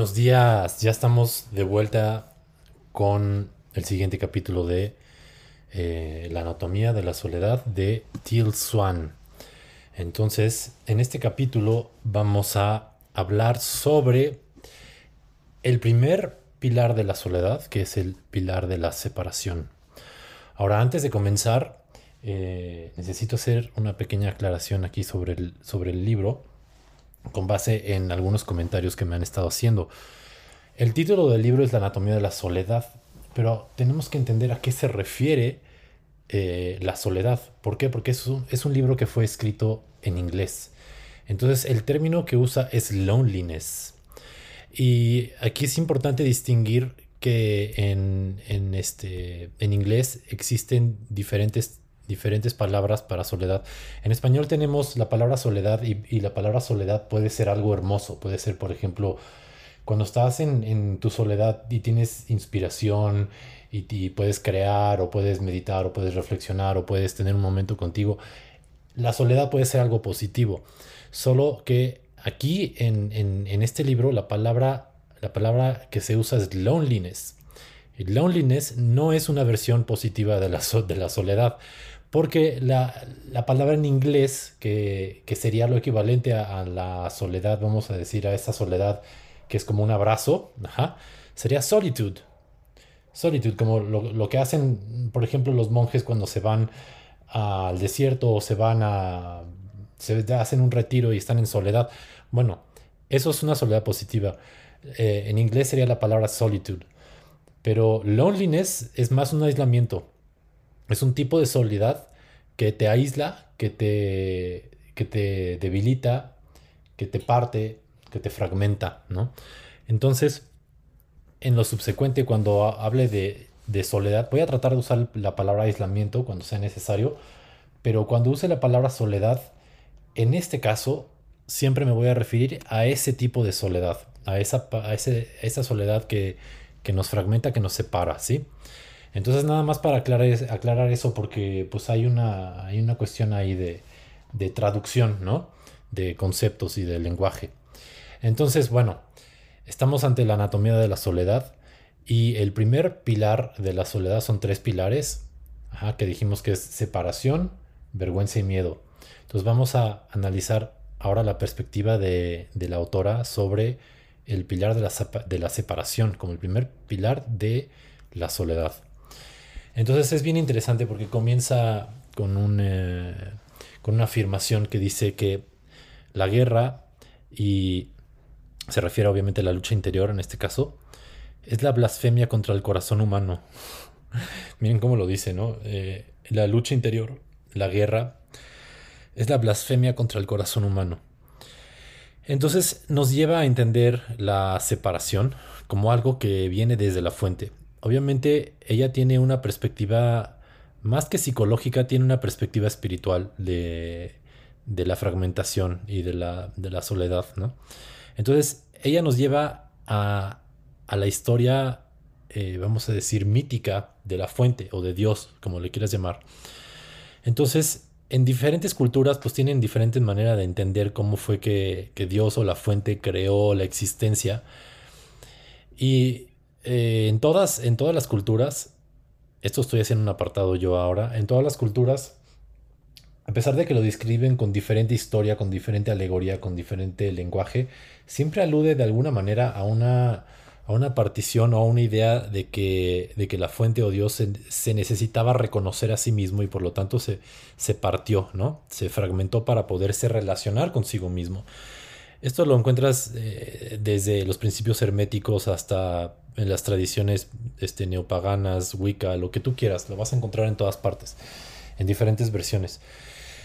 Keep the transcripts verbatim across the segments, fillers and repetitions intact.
Buenos días, ya estamos de vuelta con el siguiente capítulo de eh, La anatomía de la soledad de Teal Swan. Entonces, en este capítulo vamos a hablar sobre el primer pilar de la soledad, que es el pilar de la separación. Ahora, antes de comenzar, eh, necesito hacer una pequeña aclaración aquí sobre el, sobre el libro, con base en algunos comentarios que me han estado haciendo. El título del libro es La anatomía de la soledad, pero tenemos que entender a qué se refiere eh, la soledad. ¿Por qué? Porque es un, es un libro que fue escrito en inglés. Entonces, el término que usa es loneliness. Y aquí es importante distinguir que en, en, este, en inglés existen diferentes diferentes palabras para soledad. En español tenemos la palabra soledad y, y la palabra soledad puede ser algo hermoso. Puede ser, por ejemplo, cuando estás en, en tu soledad y tienes inspiración y, y puedes crear o puedes meditar o puedes reflexionar o puedes tener un momento contigo. La soledad puede ser algo positivo. Solo que aquí en, en, en este libro la palabra, la palabra que se usa es loneliness. El loneliness no es una versión positiva de la, so- de la soledad. Porque la, la palabra en inglés, que, que sería lo equivalente a, a la soledad, vamos a decir, a esa soledad que es como un abrazo, ajá, sería solitude. Solitude, como lo, lo que hacen, por ejemplo, los monjes cuando se van al desierto o se van a... se hacen un retiro y están en soledad. Bueno, eso es una soledad positiva. Eh, en inglés sería la palabra solitude. Pero loneliness es más un aislamiento. Es un tipo de soledad que te aísla, que te, que te debilita, que te parte, que te fragmenta, ¿no? Entonces, en lo subsecuente, cuando hable de, de soledad, voy a tratar de usar la palabra aislamiento cuando sea necesario, pero cuando use la palabra soledad, en este caso, siempre me voy a referir a ese tipo de soledad, a esa, a ese, a esa soledad que, que nos fragmenta, que nos separa, ¿sí? Entonces, nada más para aclarar, aclarar eso, porque pues hay una, hay una cuestión ahí de, de traducción, ¿no? De conceptos y de lenguaje. Entonces, bueno, estamos ante la anatomía de la soledad y el primer pilar de la soledad son tres pilares, ajá, que dijimos que es separación, vergüenza y miedo. Entonces, vamos a analizar ahora la perspectiva de, de la autora sobre el pilar de la, de la separación como el primer pilar de la soledad. Entonces es bien interesante porque comienza con, un, eh, con una afirmación que dice que la guerra, y se refiere obviamente a la lucha interior en este caso, es la blasfemia contra el corazón humano. Miren cómo lo dice, ¿no? Eh, la lucha interior, la guerra, es la blasfemia contra el corazón humano. Entonces nos lleva a entender la separación como algo que viene desde la fuente. Obviamente ella tiene una perspectiva más que psicológica, tiene una perspectiva espiritual de, de la fragmentación y de la, de la soledad, ¿no? Entonces ella nos lleva a, a la historia, eh, vamos a decir, mítica de la fuente o de Dios, como le quieras llamar. Entonces en diferentes culturas pues tienen diferentes maneras de entender cómo fue que, que Dios o la fuente creó la existencia. Y Eh, en, todas, en todas las culturas, esto estoy haciendo un apartado yo ahora, en todas las culturas, a pesar de que lo describen con diferente historia, con diferente alegoría, con diferente lenguaje, siempre alude de alguna manera a una, a una partición o a una idea de que, de que la fuente o Dios se, se necesitaba reconocer a sí mismo y por lo tanto se, se partió, ¿no? Se fragmentó para poderse relacionar consigo mismo. Esto lo encuentras eh, desde los principios herméticos hasta en las tradiciones este, neopaganas, Wicca, lo que tú quieras. Lo vas a encontrar en todas partes, en diferentes versiones.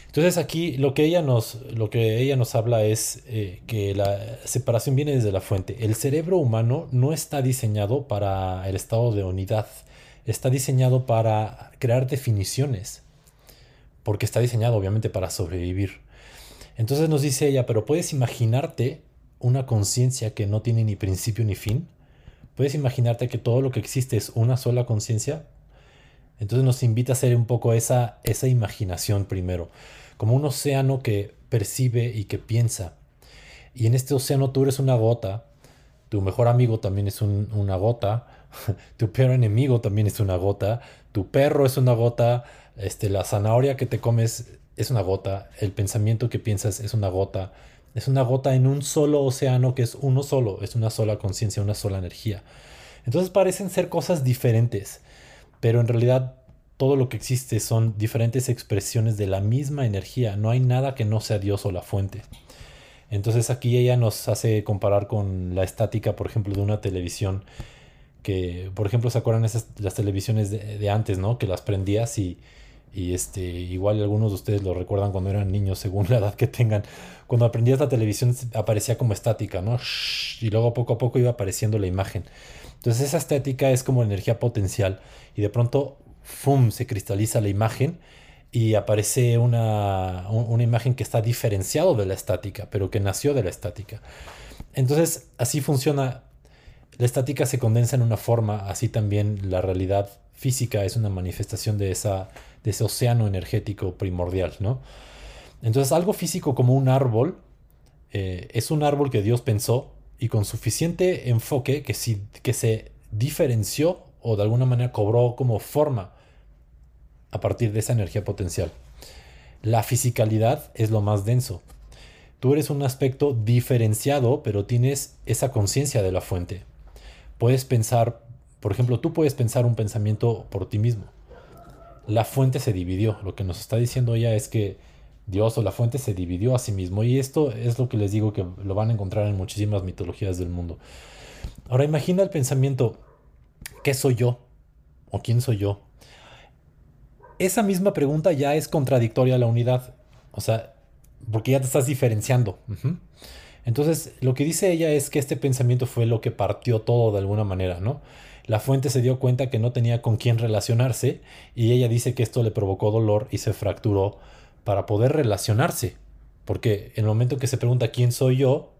Entonces aquí lo que ella nos, lo que ella nos habla es eh, que la separación viene desde la fuente. El cerebro humano no está diseñado para el estado de unidad. Está diseñado para crear definiciones. Porque está diseñado obviamente para sobrevivir. Entonces nos dice ella, pero ¿puedes imaginarte una conciencia que no tiene ni principio ni fin? ¿Puedes imaginarte que todo lo que existe es una sola conciencia? Entonces nos invita a hacer un poco esa, esa imaginación primero, como un océano que percibe y que piensa. Y en este océano tú eres una gota tu mejor amigo también es un, una gota, tu peor enemigo también es una gota, tu perro es una gota, este, la zanahoria que te comes es una gota, el pensamiento que piensas es una gota, es una gota en un solo océano que es uno solo, es una sola conciencia, una sola energía. Entonces parecen ser cosas diferentes, pero en realidad todo lo que existe son diferentes expresiones de la misma energía. No hay nada que no sea Dios o la fuente. Entonces aquí ella nos hace comparar con la estática, por ejemplo, de una televisión que, por ejemplo, ¿se acuerdan esas, las televisiones de, de antes, no? Que las prendías y, y este, igual algunos de ustedes lo recuerdan cuando eran niños, según la edad que tengan. Cuando prendías la televisión aparecía como estática, ¿no? Shhh, y luego poco a poco iba apareciendo la imagen. Entonces esa estática es como energía potencial y de pronto ¡fum!, se cristaliza la imagen y aparece una, una imagen que está diferenciado de la estática, pero que nació de la estática. Entonces, así funciona. La estática se condensa en una forma, así también la realidad física es una manifestación de, esa, de ese océano energético primordial, ¿no? Entonces, algo físico como un árbol, eh, es un árbol que Dios pensó y con suficiente enfoque que, si, que se diferenció o de alguna manera cobró como forma a partir de esa energía potencial. La fisicalidad es lo más denso. Tú eres un aspecto diferenciado, pero tienes esa conciencia de la fuente. Puedes pensar, por ejemplo, tú puedes pensar un pensamiento por ti mismo. La fuente se dividió. Lo que nos está diciendo ella es que Dios o la fuente se dividió a sí mismo. Y esto es lo que les digo que lo van a encontrar en muchísimas mitologías del mundo. Ahora imagina el pensamiento, ¿qué soy yo? ¿O quién soy yo? Esa misma pregunta ya es contradictoria a la unidad, o sea, porque ya te estás diferenciando. Uh-huh. Entonces, lo que dice ella es que este pensamiento fue lo que partió todo de alguna manera, ¿no? La fuente se dio cuenta que no tenía con quién relacionarse y ella dice que esto le provocó dolor y se fracturó para poder relacionarse, porque en el momento que se pregunta quién soy yo,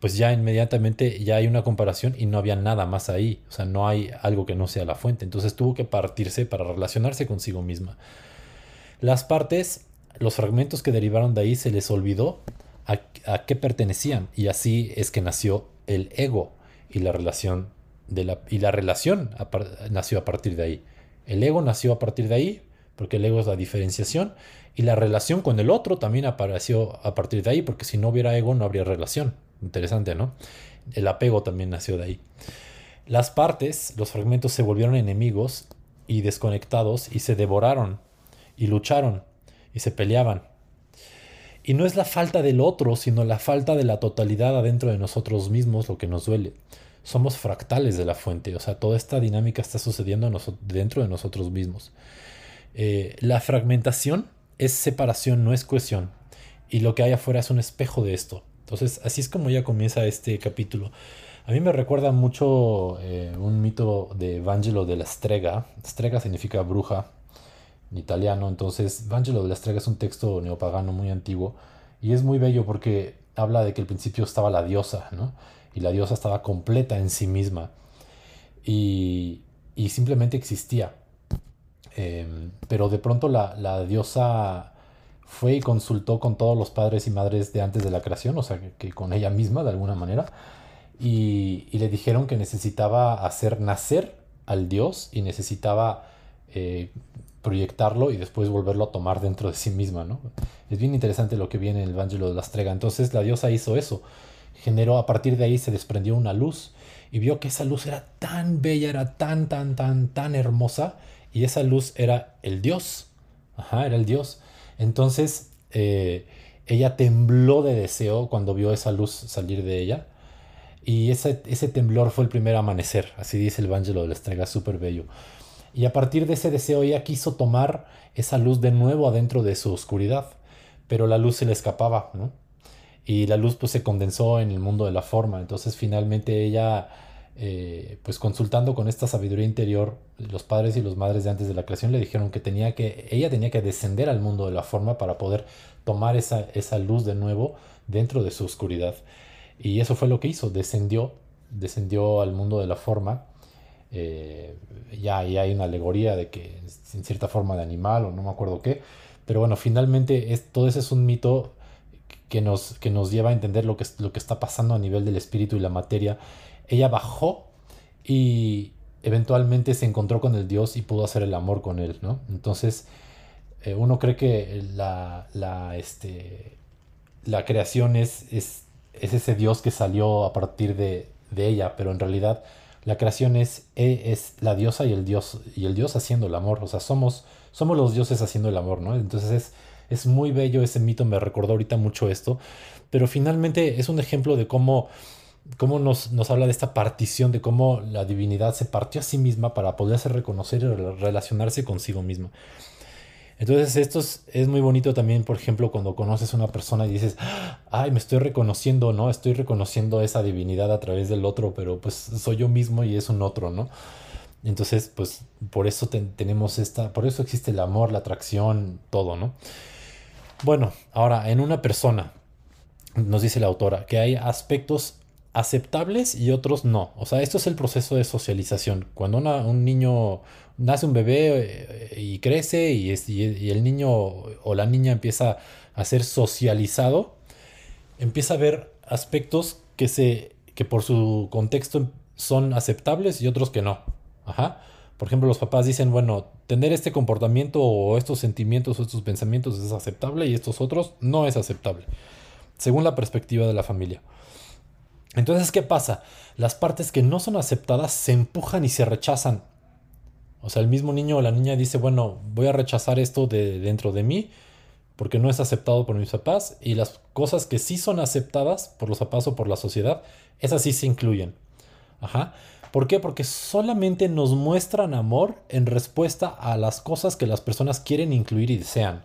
pues ya inmediatamente ya hay una comparación y no había nada más ahí, o sea, no hay algo que no sea la fuente, entonces tuvo que partirse para relacionarse consigo misma. Las partes, los fragmentos que derivaron de ahí se les olvidó a, a qué pertenecían y así es que nació el ego y la relación, de la, y la relación a par, nació a partir de ahí. El ego nació a partir de ahí porque el ego es la diferenciación y la relación con el otro también apareció a partir de ahí porque si no hubiera ego no habría relación. Interesante, ¿no? El apego también nació de ahí. Las partes, los fragmentos se volvieron enemigos y desconectados y se devoraron y lucharon y se peleaban. Y no es la falta del otro, sino la falta de la totalidad adentro de nosotros mismos lo que nos duele. Somos fractales de la fuente, o sea, toda esta dinámica está sucediendo dentro de nosotros mismos. Eh, la fragmentación es separación, no es cohesión. Y lo que hay afuera es un espejo de esto. Entonces, así es como ya comienza este capítulo. A mí me recuerda mucho eh, un mito de Vangelo delle Streghe. Strega significa bruja en italiano. Entonces, Vangelo delle Streghe es un texto neopagano muy antiguo. Y es muy bello porque habla de que al principio estaba la diosa, ¿no? Y la diosa estaba completa en sí misma. Y, y simplemente existía. Eh, pero de pronto la, la diosa fue y consultó con todos los padres y madres de antes de la creación, o sea, que, que con ella misma de alguna manera, y, y le dijeron que necesitaba hacer nacer al Dios y necesitaba eh, proyectarlo y después volverlo a tomar dentro de sí misma, ¿no? Es bien interesante lo que viene en el Vangelo delle Streghe. Entonces la diosa hizo eso, generó, a partir de ahí se desprendió una luz y vio que esa luz era tan bella, era tan, tan, tan, tan hermosa y esa luz era el Dios, ajá, era el Dios. Entonces eh, ella tembló de deseo cuando vio esa luz salir de ella y ese, ese temblor fue el primer amanecer, así dice el Vangelo delle Streghe, súper bello. Y a partir de ese deseo ella quiso tomar esa luz de nuevo adentro de su oscuridad, pero la luz se le escapaba, ¿no? Y la luz pues se condensó en el mundo de la forma, entonces finalmente ella eh, pues consultando con esta sabiduría interior, los padres y los madres de antes de la creación le dijeron que tenía que, ella tenía que descender al mundo de la forma para poder tomar esa, esa luz de nuevo dentro de su oscuridad. Y eso fue lo que hizo, descendió, descendió al mundo de la forma. Eh, ya ahí hay una alegoría de que en cierta forma de animal o no me acuerdo qué, pero bueno, finalmente es, todo ese es un mito que nos, que nos lleva a entender lo que, lo que está pasando a nivel del espíritu y la materia. Ella bajó y eventualmente se encontró con el Dios y pudo hacer el amor con él, ¿no? Entonces, eh, uno cree que la, la, este, la creación es, es, es ese Dios que salió a partir de, de ella, pero en realidad la creación es, es la diosa y el Dios, y el Dios haciendo el amor. O sea, somos, somos los dioses haciendo el amor, ¿no? Entonces es, es muy bello ese mito, me recordó ahorita mucho esto, pero finalmente es un ejemplo de cómo, cómo nos, nos habla de esta partición, de cómo la divinidad se partió a sí misma para poderse reconocer y relacionarse consigo misma. Entonces esto es, es muy bonito también, por ejemplo, cuando conoces a una persona y dices, ay, me estoy reconociendo, ¿no? Estoy reconociendo esa divinidad a través del otro, pero pues soy yo mismo y es un otro, ¿no? Entonces, pues por eso te, tenemos esta, por eso existe el amor, la atracción, todo, ¿no? Bueno, ahora, en una persona, nos dice la autora, que hay aspectos aceptables y otros no. O sea, esto es el proceso de socialización. Cuando una, un niño nace, un bebé y crece y, es, y el niño o la niña empieza a ser socializado, empieza a ver aspectos que, se, que por su contexto son aceptables y otros que no. Ajá. Por ejemplo, los papás dicen, bueno, tener este comportamiento o estos sentimientos o estos pensamientos es aceptable y estos otros no es aceptable, según la perspectiva de la familia. Entonces, ¿qué pasa? Las partes que no son aceptadas se empujan y se rechazan. O sea, el mismo niño o la niña dice, bueno, voy a rechazar esto de dentro de mí porque no es aceptado por mis papás, y las cosas que sí son aceptadas por los papás o por la sociedad, esas sí se incluyen. Ajá. ¿Por qué? Porque solamente nos muestran amor en respuesta a las cosas que las personas quieren incluir y desean.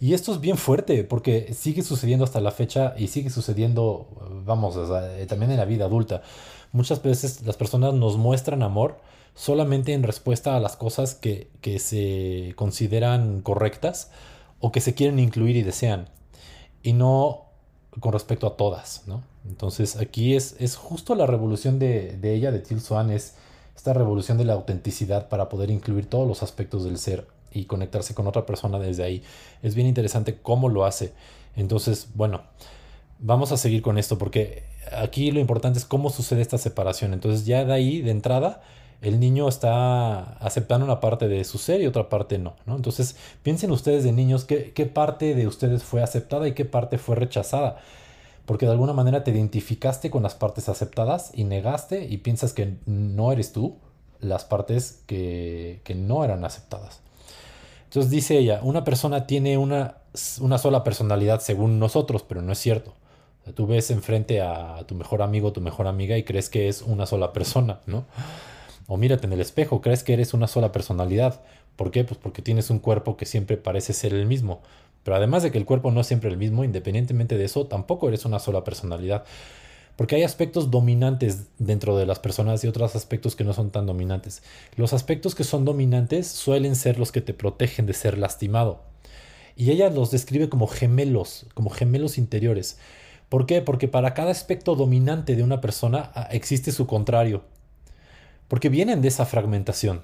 Y esto es bien fuerte porque sigue sucediendo hasta la fecha y sigue sucediendo, vamos, o sea, también en la vida adulta. Muchas veces las personas nos muestran amor solamente en respuesta a las cosas que, que se consideran correctas o que se quieren incluir y desean, y no con respecto a todas, ¿no? Entonces aquí es, es justo la revolución de, de ella, de Teal Swan, es esta revolución de la autenticidad para poder incluir todos los aspectos del ser y conectarse con otra persona desde ahí. Es bien interesante cómo lo hace. Entonces, bueno, vamos a seguir con esto porque aquí lo importante es cómo sucede esta separación. Entonces ya de ahí, de entrada, el niño está aceptando una parte de su ser y otra parte no, ¿no? Entonces piensen ustedes de niños, ¿qué, qué parte de ustedes fue aceptada y qué parte fue rechazada? Porque de alguna manera te identificaste con las partes aceptadas y negaste y piensas que no eres tú las partes que, que no eran aceptadas. Entonces dice ella, una persona tiene una, una sola personalidad según nosotros, pero no es cierto. O sea, tú ves enfrente a tu mejor amigo, tu mejor amiga y crees que es una sola persona, ¿no? O mírate en el espejo, crees que eres una sola personalidad. ¿Por qué? Pues porque tienes un cuerpo que siempre parece ser el mismo. Pero además de que el cuerpo no es siempre el mismo, independientemente de eso, tampoco eres una sola personalidad. Porque hay aspectos dominantes dentro de las personas y otros aspectos que no son tan dominantes. Los aspectos que son dominantes suelen ser los que te protegen de ser lastimado. Y ella los describe como gemelos, como gemelos interiores. ¿Por qué? Porque para cada aspecto dominante de una persona existe su contrario. Porque vienen de esa fragmentación,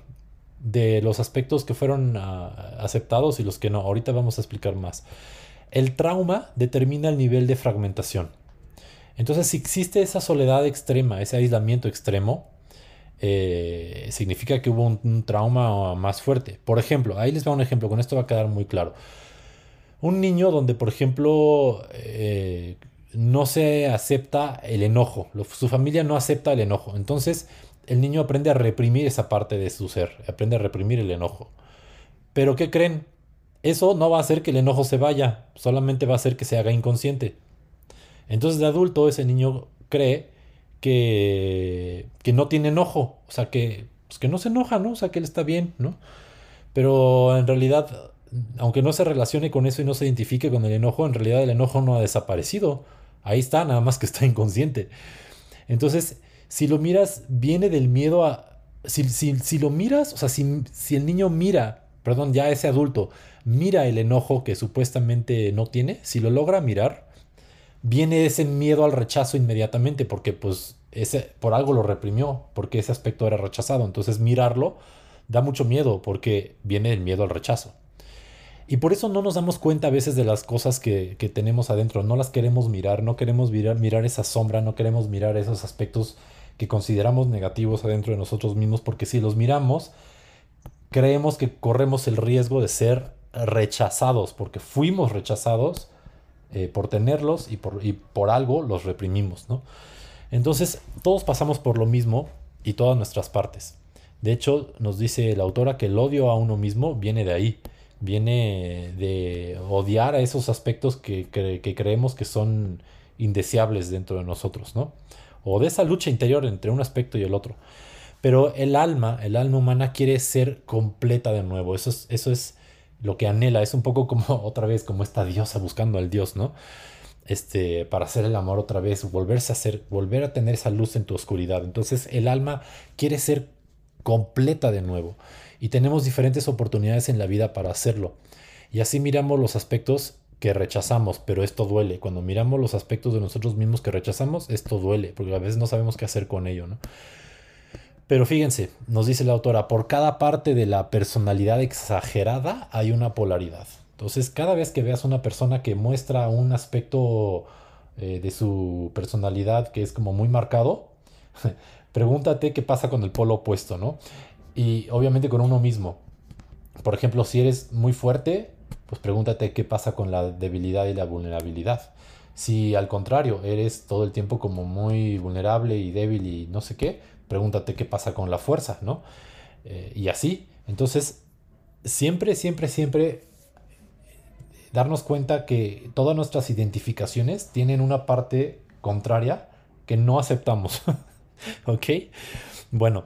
de los aspectos que fueron uh, aceptados y los que no. Ahorita vamos a explicar más. El trauma determina el nivel de fragmentación. Entonces, si existe esa soledad extrema, ese aislamiento extremo, eh, significa que hubo un, un trauma más fuerte. Por ejemplo, ahí les va un ejemplo, con esto va a quedar muy claro. Un niño donde, por ejemplo, eh, no se acepta el enojo, lo, su familia no acepta el enojo. Entonces, el niño aprende a reprimir esa parte de su ser, aprende a reprimir el enojo. ¿Pero qué creen? Eso no va a hacer que el enojo se vaya, solamente va a hacer que se haga inconsciente. Entonces de adulto ese niño cree que, que no tiene enojo, o sea que, pues que no se enoja, ¿no? O sea que él está bien, ¿no? Pero en realidad, aunque no se relacione con eso y no se identifique con el enojo, en realidad el enojo no ha desaparecido. Ahí está, nada más que está inconsciente. Entonces, si lo miras, viene del miedo a... Si, si, si lo miras, o sea, si, si el niño mira, perdón, ya ese adulto, mira el enojo que supuestamente no tiene, si lo logra mirar, viene ese miedo al rechazo inmediatamente porque pues ese, por algo lo reprimió, porque ese aspecto era rechazado. Entonces mirarlo da mucho miedo porque viene el miedo al rechazo. Y por eso no nos damos cuenta a veces de las cosas que, que tenemos adentro. No las queremos mirar, no queremos mirar, mirar esa sombra, no queremos mirar esos aspectos que consideramos negativos adentro de nosotros mismos, porque si los miramos, creemos que corremos el riesgo de ser rechazados, porque fuimos rechazados eh, por tenerlos y por, y por algo los reprimimos, ¿no? Entonces, todos pasamos por lo mismo y todas nuestras partes. De hecho, nos dice la autora que el odio a uno mismo viene de ahí. Viene de odiar a esos aspectos que, que, que creemos que son indeseables dentro de nosotros, ¿no? O de esa lucha interior entre un aspecto y el otro. Pero el alma, el alma humana quiere ser completa de nuevo. Eso es, eso es lo que anhela. Es un poco como, otra vez, como esta diosa buscando al dios, ¿no? Este, para hacer el amor otra vez, volverse a hacer, volver a tener esa luz en tu oscuridad. Entonces el alma quiere ser completa de nuevo. Y tenemos diferentes oportunidades en la vida para hacerlo. Y así miramos los aspectos que rechazamos, pero esto duele. Cuando miramos los aspectos de nosotros mismos que rechazamos, esto duele, porque a veces no sabemos qué hacer con ello, ¿no? Pero fíjense, nos dice la autora, por cada parte de la personalidad exagerada hay una polaridad. Entonces, cada vez que veas una persona que muestra un aspecto eh, de su personalidad que es como muy marcado, pregúntate qué pasa con el polo opuesto, ¿no? Y obviamente con uno mismo. Por ejemplo, si eres muy fuerte, pues pregúntate qué pasa con la debilidad y la vulnerabilidad. Si al contrario eres todo el tiempo como muy vulnerable y débil y no sé qué, pregúntate qué pasa con la fuerza, ¿no? Eh, y así. Entonces, siempre, siempre, siempre darnos cuenta que todas nuestras identificaciones tienen una parte contraria que no aceptamos. ¿Ok? Bueno.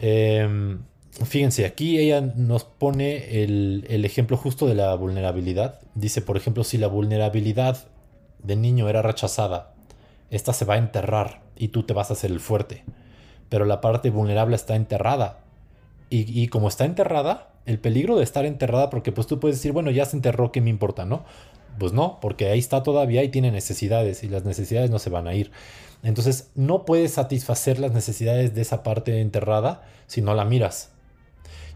Eh, fíjense, aquí ella nos pone el, el ejemplo justo de la vulnerabilidad. Dice, por ejemplo, si la vulnerabilidad de niño era rechazada, esta se va a enterrar y tú te vas a hacer el fuerte. Pero la parte vulnerable está enterrada. Y, y como está enterrada, el peligro de estar enterrada, porque pues tú puedes decir, bueno, ya se enterró, ¿qué me importa, no? Pues no, porque ahí está todavía y tiene necesidades y las necesidades no se van a ir. Entonces no puedes satisfacer las necesidades de esa parte enterrada si no la miras.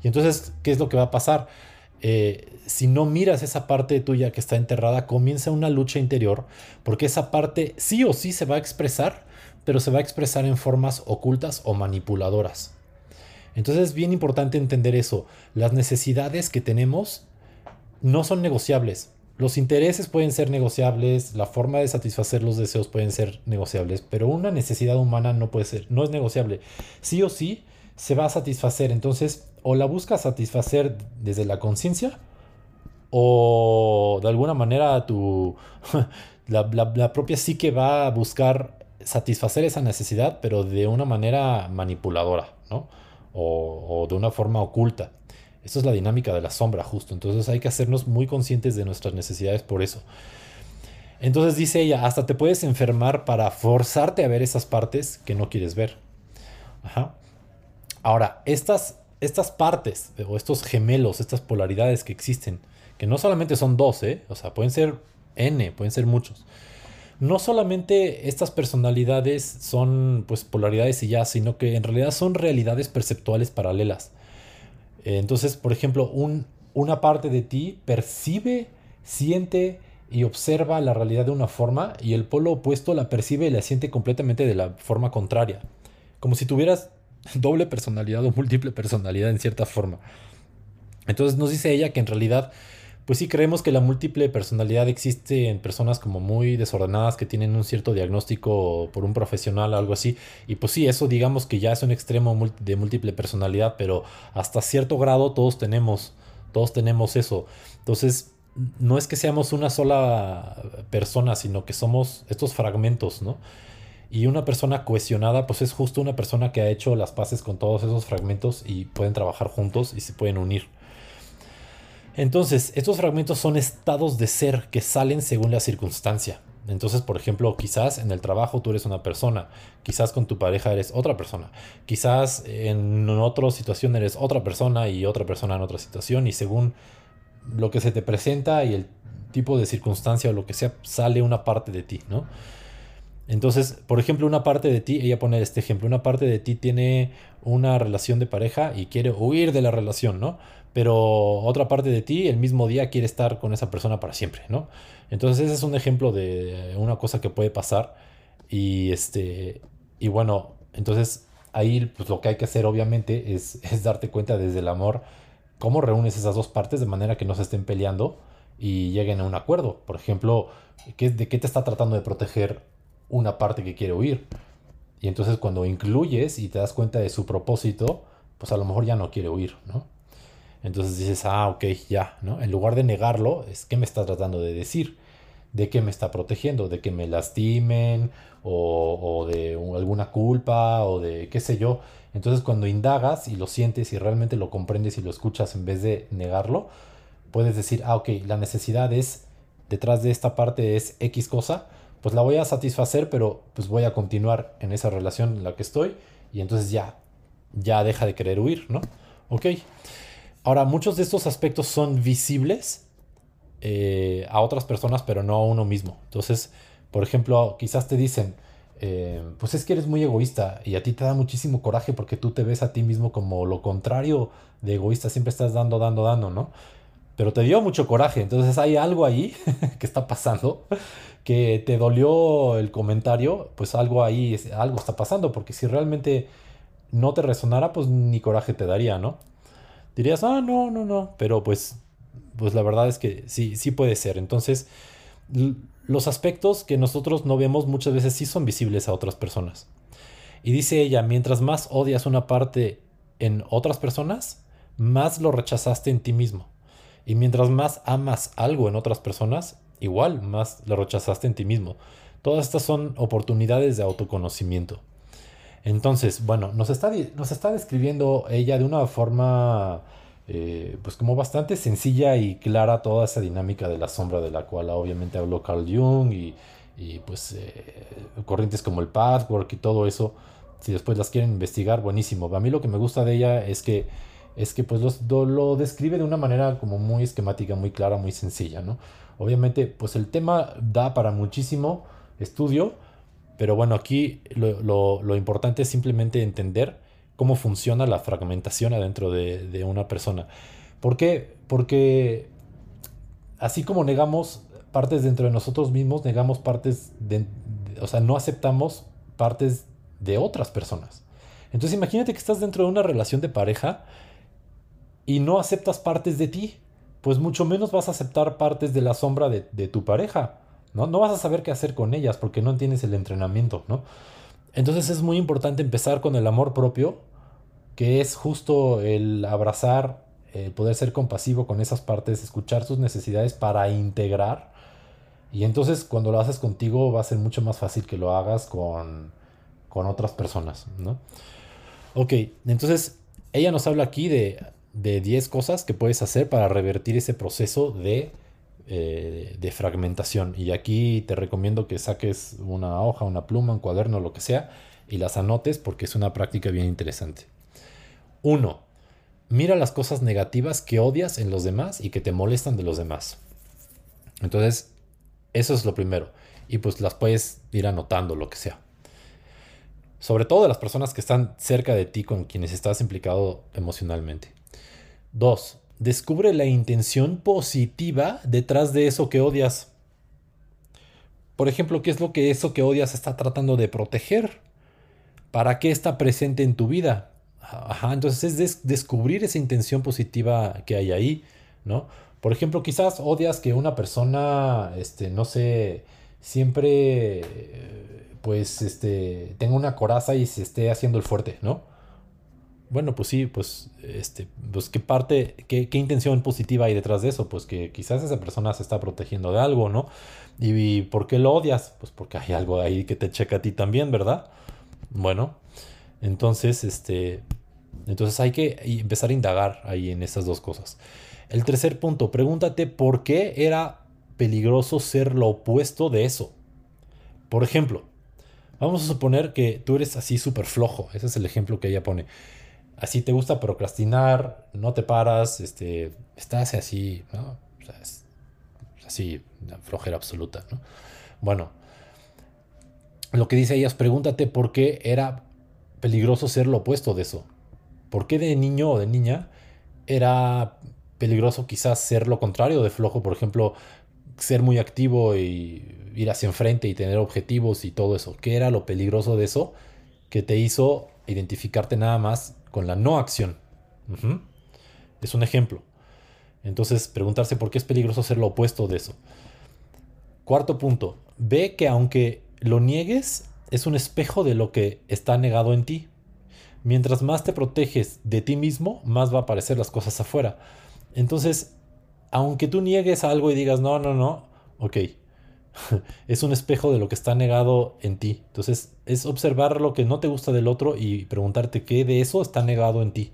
Y entonces, ¿qué es lo que va a pasar? Eh, si no miras esa parte tuya que está enterrada, comienza una lucha interior, porque esa parte sí o sí se va a expresar, pero se va a expresar en formas ocultas o manipuladoras. Entonces es bien importante entender eso. Las necesidades que tenemos no son negociables. Los intereses pueden ser negociables, la forma de satisfacer los deseos pueden ser negociables, pero una necesidad humana no puede ser, no es negociable. Sí o sí se va a satisfacer. Entonces, o la buscas satisfacer desde la conciencia, o de alguna manera tu, la, la, la propia psique va a buscar satisfacer esa necesidad, pero de una manera manipuladora, ¿no? O, o de una forma oculta. Esto es la dinámica de la sombra, justo. Entonces hay que hacernos muy conscientes de nuestras necesidades por eso. Entonces dice ella, hasta te puedes enfermar para forzarte a ver esas partes que no quieres ver. Ajá. Ahora, estas, estas partes, o estos gemelos, estas polaridades que existen, que no solamente son dos, ¿eh? O sea, pueden ser N, pueden ser muchos. No solamente estas personalidades son pues polaridades y ya, sino que en realidad son realidades perceptuales paralelas. Entonces, por ejemplo, un, una parte de ti percibe, siente y observa la realidad de una forma, y el polo opuesto la percibe y la siente completamente de la forma contraria. Como si tuvieras doble personalidad o múltiple personalidad en cierta forma. Entonces nos dice ella que en realidad, pues sí creemos que la múltiple personalidad existe en personas como muy desordenadas que tienen un cierto diagnóstico por un profesional o algo así. Y pues sí, eso digamos que ya es un extremo de múltiple personalidad, pero hasta cierto grado todos tenemos, todos tenemos eso. Entonces no es que seamos una sola persona, sino que somos estos fragmentos, ¿no? Y una persona cohesionada pues es justo una persona que ha hecho las paces con todos esos fragmentos y pueden trabajar juntos y se pueden unir. Entonces, estos fragmentos son estados de ser que salen según la circunstancia. Entonces, por ejemplo, quizás en el trabajo tú eres una persona, quizás con tu pareja eres otra persona, quizás en otra situación eres otra persona y otra persona en otra situación, y según lo que se te presenta y el tipo de circunstancia o lo que sea, sale una parte de ti, ¿no? Entonces, por ejemplo, una parte de ti, ella pone este ejemplo, una parte de ti tiene una relación de pareja y quiere huir de la relación, ¿no? pero otra parte de ti el mismo día quiere estar con esa persona para siempre, ¿no? Entonces ese es un ejemplo de una cosa que puede pasar y, este, y bueno, entonces ahí pues, lo que hay que hacer obviamente es, es darte cuenta desde el amor cómo reúnes esas dos partes de manera que no se estén peleando y lleguen a un acuerdo. Por ejemplo, ¿qué, ¿de qué te está tratando de proteger una parte que quiere huir? Y entonces cuando incluyes y te das cuenta de su propósito, pues a lo mejor ya no quiere huir, ¿no? Entonces dices, ah, ok, ya, ¿no? En lugar de negarlo, es ¿qué me está tratando de decir? ¿De qué me está protegiendo? ¿De que me lastimen? O, o de alguna culpa, o de qué sé yo. Entonces cuando indagas y lo sientes y realmente lo comprendes y lo escuchas en vez de negarlo, puedes decir, ah, ok, la necesidad es, detrás de esta parte es X cosa, pues la voy a satisfacer, pero pues voy a continuar en esa relación en la que estoy y entonces ya, ya deja de querer huir, ¿no? Ok. Ahora, muchos de estos aspectos son visibles eh, a otras personas, pero no a uno mismo. Entonces, por ejemplo, quizás te dicen, Eh, pues es que eres muy egoísta y a ti te da muchísimo coraje porque tú te ves a ti mismo como lo contrario de egoísta, siempre estás dando, dando, dando, ¿no? Pero te dio mucho coraje, entonces hay algo ahí que está pasando, que te dolió el comentario, pues algo ahí, algo está pasando, porque si realmente no te resonara, pues ni coraje te daría, ¿no? Dirías, ah, no, no, no, pero pues, pues la verdad es que sí, sí puede ser, entonces los aspectos que nosotros no vemos muchas veces sí son visibles a otras personas. Y dice ella, mientras más odias una parte en otras personas, más lo rechazaste en ti mismo. Y mientras más amas algo en otras personas, igual más lo rechazaste en ti mismo. Todas estas son oportunidades de autoconocimiento. Entonces, bueno, nos está, nos está describiendo ella de una forma Eh, pues como bastante sencilla y clara toda esa dinámica de la sombra de la cual obviamente habló Carl Jung y, y pues eh, corrientes como el Pathwork y todo eso. Si después las quieren investigar, buenísimo. A mí lo que me gusta de ella es que es que pues los, do, lo describe de una manera como muy esquemática, muy clara, muy sencilla, ¿no? Obviamente pues el tema da para muchísimo estudio, pero bueno, aquí lo, lo, lo importante es simplemente entender cómo funciona la fragmentación adentro de, de una persona. ¿Por qué? Porque así como negamos partes dentro de nosotros mismos, negamos partes, de, de, o sea, no aceptamos partes de otras personas. Entonces imagínate que estás dentro de una relación de pareja y no aceptas partes de ti, pues mucho menos vas a aceptar partes de la sombra de, de tu pareja, ¿no? No vas a saber qué hacer con ellas porque no tienes el entrenamiento, ¿no? Entonces es muy importante empezar con el amor propio, que es justo el abrazar, el poder ser compasivo con esas partes, escuchar sus necesidades para integrar. Y entonces cuando lo haces contigo va a ser mucho más fácil que lo hagas con, con otras personas, ¿no? Ok, entonces ella nos habla aquí de, de diez cosas que puedes hacer para revertir ese proceso de, Eh, de fragmentación, y aquí te recomiendo que saques una hoja, una pluma, un cuaderno, lo que sea, y las anotes porque es una práctica bien interesante. Uno, mira las cosas negativas que odias en los demás y que te molestan de los demás. Entonces eso es lo primero, y pues las puedes ir anotando, lo que sea, sobre todo de las personas que están cerca de ti, con quienes estás implicado emocionalmente. Dos, descubre la intención positiva detrás de eso que odias. Por ejemplo, ¿qué es lo que eso que odias está tratando de proteger? ¿Para qué está presente en tu vida? Ajá, entonces es des- descubrir esa intención positiva que hay ahí, ¿no? Por ejemplo, quizás odias que una persona, este, no sé, siempre pues, este, tenga una coraza y se esté haciendo el fuerte, ¿no? Bueno, pues sí, pues, este, pues qué parte, qué, qué intención positiva hay detrás de eso, pues que quizás esa persona se está protegiendo de algo, ¿no? ¿Y, y por qué lo odias? Pues porque hay algo ahí que te checa a ti también, ¿verdad? Bueno, entonces, este, entonces hay que empezar a indagar ahí en esas dos cosas. El tercer punto, pregúntate por qué era peligroso ser lo opuesto de eso. Por ejemplo, vamos a suponer que tú eres así súper flojo, ese es el ejemplo que ella pone. Así te gusta procrastinar, no te paras, este, estás así, ¿no? O sea, es así, una flojera absoluta, ¿no? Bueno, lo que dice ella es pregúntate por qué era peligroso ser lo opuesto de eso. ¿Por qué de niño o de niña era peligroso quizás ser lo contrario de flojo, por ejemplo, ser muy activo y ir hacia enfrente y tener objetivos y todo eso. ¿Qué era lo peligroso de eso que te hizo identificarte nada más con la no acción? Uh-huh. Es un ejemplo. Entonces, preguntarse por qué es peligroso ser lo opuesto de eso. Cuarto punto. Ve que aunque lo niegues, es un espejo de lo que está negado en ti. Mientras más te proteges de ti mismo, más va a aparecer las cosas afuera. Entonces, aunque tú niegues algo y digas, no, no, no, ok, es un espejo de lo que está negado en ti. Entonces, es observar lo que no te gusta del otro y preguntarte qué de eso está negado en ti.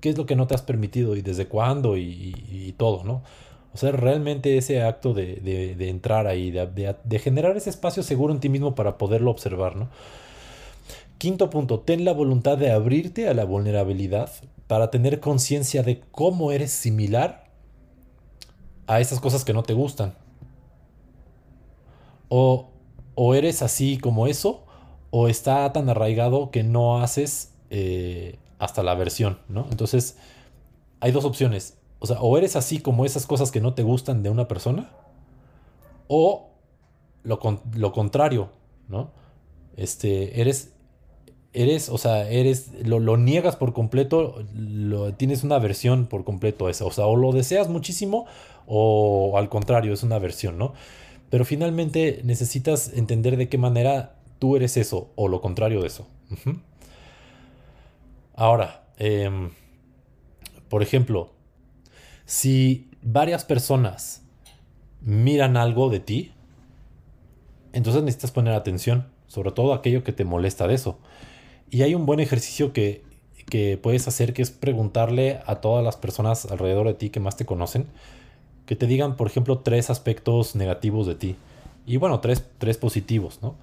¿Qué es lo que no te has permitido y desde cuándo y, y, y todo, ¿no? O sea, realmente ese acto de, de, de entrar ahí, de, de, de generar ese espacio seguro en ti mismo para poderlo observar, ¿no? Quinto punto, ten la voluntad de abrirte a la vulnerabilidad para tener conciencia de cómo eres similar a esas cosas que no te gustan. O, o eres así como eso, o está tan arraigado que no haces... Eh, hasta la aversión, ¿no? Entonces, hay dos opciones. O sea, o eres así como esas cosas que no te gustan de una persona, o lo, con, lo contrario, ¿no? Este, eres, eres, o sea, eres, lo, lo niegas por completo, lo, tienes una aversión por completo a eso. O sea, o lo deseas muchísimo, o al contrario, es una aversión, ¿no? Pero finalmente necesitas entender de qué manera tú eres eso, o lo contrario de eso. Uh-huh. Ahora, eh, por ejemplo, si varias personas miran algo de ti, entonces necesitas poner atención, sobre todo aquello que te molesta de eso. Y hay un buen ejercicio que, que puedes hacer, que es preguntarle a todas las personas alrededor de ti que más te conocen, que te digan, por ejemplo, tres aspectos negativos de ti. Y bueno, tres, tres positivos, ¿no?